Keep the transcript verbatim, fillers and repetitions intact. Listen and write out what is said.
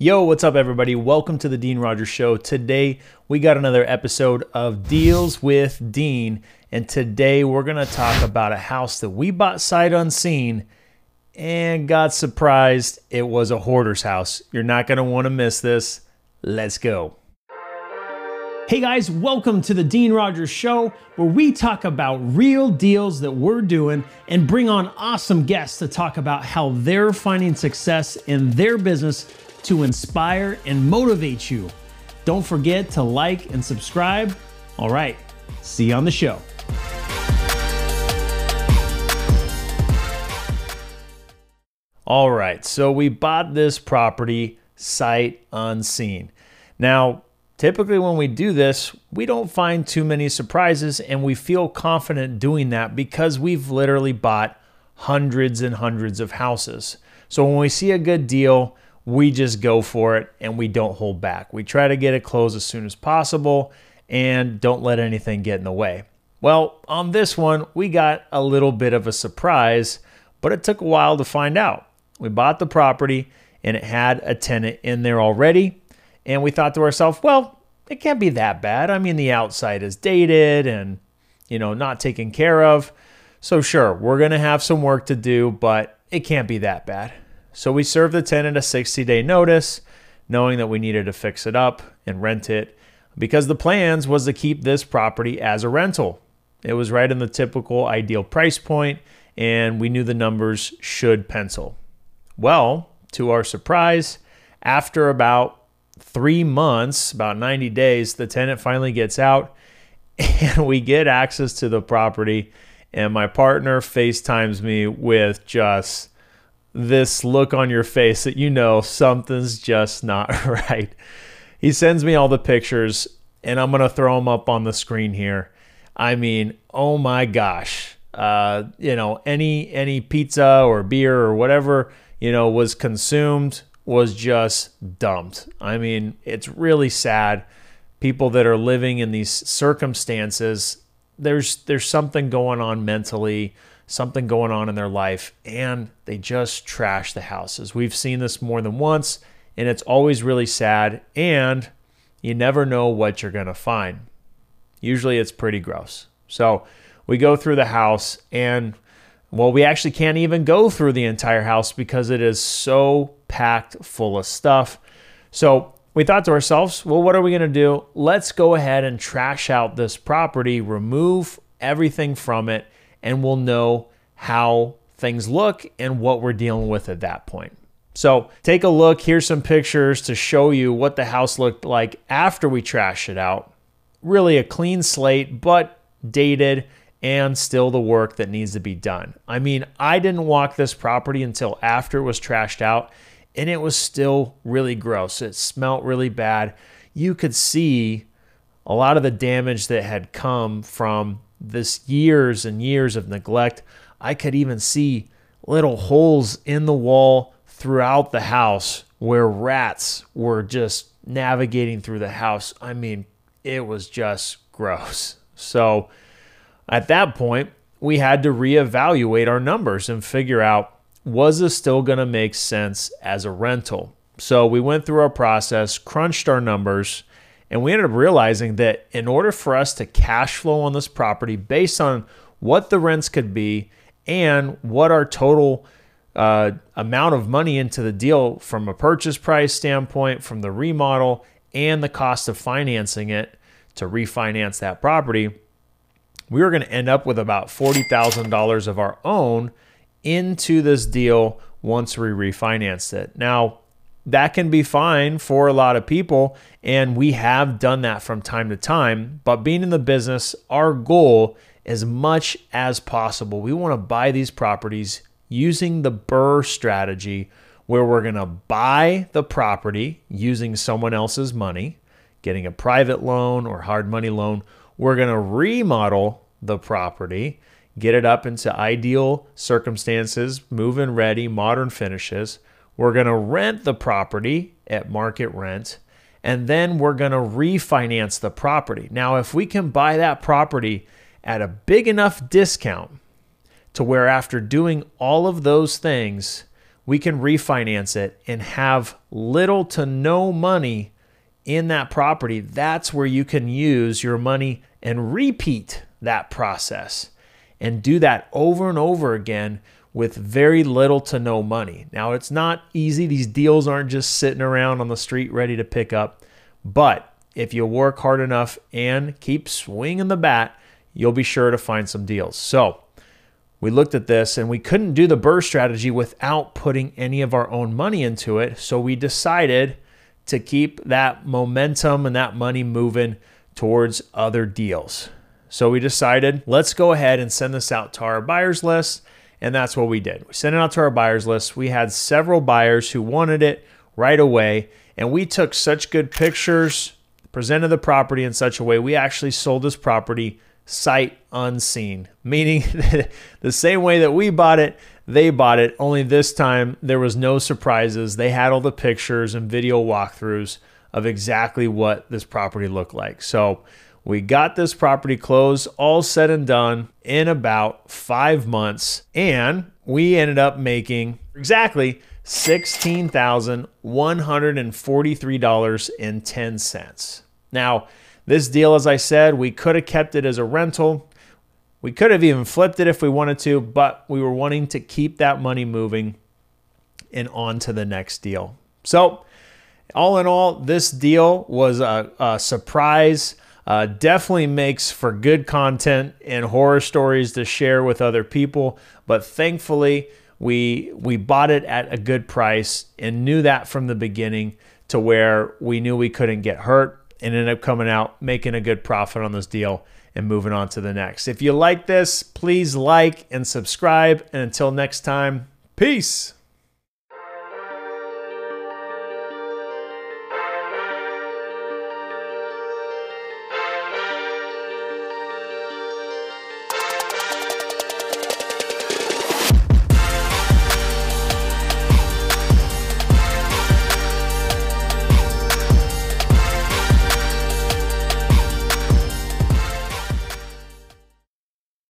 Yo, what's up everybody? Welcome to the Dean Rogers Show. Today, we got another episode of Deals with Dean, and today we're going to talk about a house that we bought sight unseen and got surprised it was a hoarder's house. You're not going to want to miss this. Let's go. Hey guys, welcome to the Dean Rogers Show, where we talk about real deals that we're doing and bring on awesome guests to talk about how they're finding success in their business to inspire and motivate you. Don't forget to like and subscribe. All right, see you on the show. All right, so we bought this property sight unseen. Now, typically when we do this, we don't find too many surprises and we feel confident doing that because we've literally bought hundreds and hundreds of houses. So when we see a good deal, we just go for it and we don't hold back. We try to get it closed as soon as possible and don't let anything get in the way. Well, on this one, we got a little bit of a surprise, but it took a while to find out. We bought the property and it had a tenant in there already. And we thought to ourselves, well, it can't be that bad. I mean, the outside is dated and, you know, not taken care of. So sure, we're going to have some work to do, but it can't be that bad. So we served the tenant a sixty day notice, knowing that we needed to fix it up and rent it because the plans was to keep this property as a rental. It was right in the typical ideal price point and we knew the numbers should pencil. Well, to our surprise, after about three months, about ninety days, the tenant finally gets out and we get access to the property and my partner FaceTimes me with just this look on your face that you know something's just not right. He sends me all the pictures and I'm gonna throw them up on the screen here. I mean, oh my gosh. Uh, you know, any any pizza or beer or whatever, you know, was consumed was just dumped. I mean, it's really sad. People that are living in these circumstances, there's there's something going on mentally, something going on in their life, and they just trash the houses. We've seen this more than once, and it's always really sad, and you never know what you're gonna find. Usually it's pretty gross. So we go through the house, and well, we actually can't even go through the entire house because it is so packed full of stuff. So we thought to ourselves, well, what are we gonna do? Let's go ahead and trash out this property, remove everything from it, and we'll know how things look and what we're dealing with at that point. So take a look, here's some pictures to show you what the house looked like after we trashed it out. Really a clean slate, but dated and still the work that needs to be done. I mean, I didn't walk this property until after it was trashed out and it was still really gross. It smelled really bad. You could see a lot of the damage that had come from this years and years of neglect. I could even see little holes in the wall throughout the house where rats were just navigating through the house. I mean, it was just gross. So at that point, we had to reevaluate our numbers and figure out, was this still going to make sense as a rental? So we went through our process, crunched our numbers, and we ended up realizing that in order for us to cash flow on this property based on what the rents could be and what our total uh, amount of money into the deal from a purchase price standpoint, from the remodel and the cost of financing it to refinance that property, we were gonna end up with about forty thousand dollars of our own into this deal once we refinanced it. Now, that can be fine for a lot of people, and we have done that from time to time, but being in the business, our goal as much as possible, we want to buy these properties using the B R R R R strategy where we're going to buy the property using someone else's money, getting a private loan or hard money loan. We're going to remodel the property, get it up into ideal circumstances, move-in ready, modern finishes. We're going to rent the property at market rent, and then we're going to refinance the property. Now, if we can buy that property at a big enough discount to where after doing all of those things, we can refinance it and have little to no money in that property. That's where you can use your money and repeat that process and do that over and over again with very little to no money. Now, it's not easy. These deals aren't just sitting around on the street ready to pick up, but if you work hard enough and keep swinging the bat, you'll be sure to find some deals. So we looked at this and we couldn't do the BRRRR strategy without putting any of our own money into it. So we decided to keep that momentum and that money moving towards other deals. So we decided, let's go ahead and send this out to our buyers list. And that's what we did. We sent it out to our buyers list. We had several buyers who wanted it right away. And we took such good pictures, presented the property in such a way, we actually sold this property sight unseen, meaning that the same way that we bought it, they bought it, only this time there was no surprises. They had all the pictures and video walkthroughs of exactly what this property looked like. So we got this property closed, all said and done, in about five months, and we ended up making exactly sixteen thousand one hundred forty-three dollars and ten cents. Now, this deal, as I said, we could have kept it as a rental. We could have even flipped it if we wanted to, but we were wanting to keep that money moving and on to the next deal. So all in all, this deal was a, a surprise. Uh, definitely makes for good content and horror stories to share with other people. But thankfully, we, we bought it at a good price and knew that from the beginning, to where we knew we couldn't get hurt, and ended up coming out, making a good profit on this deal and moving on to the next. If you like this, please like and subscribe. And until next time, peace.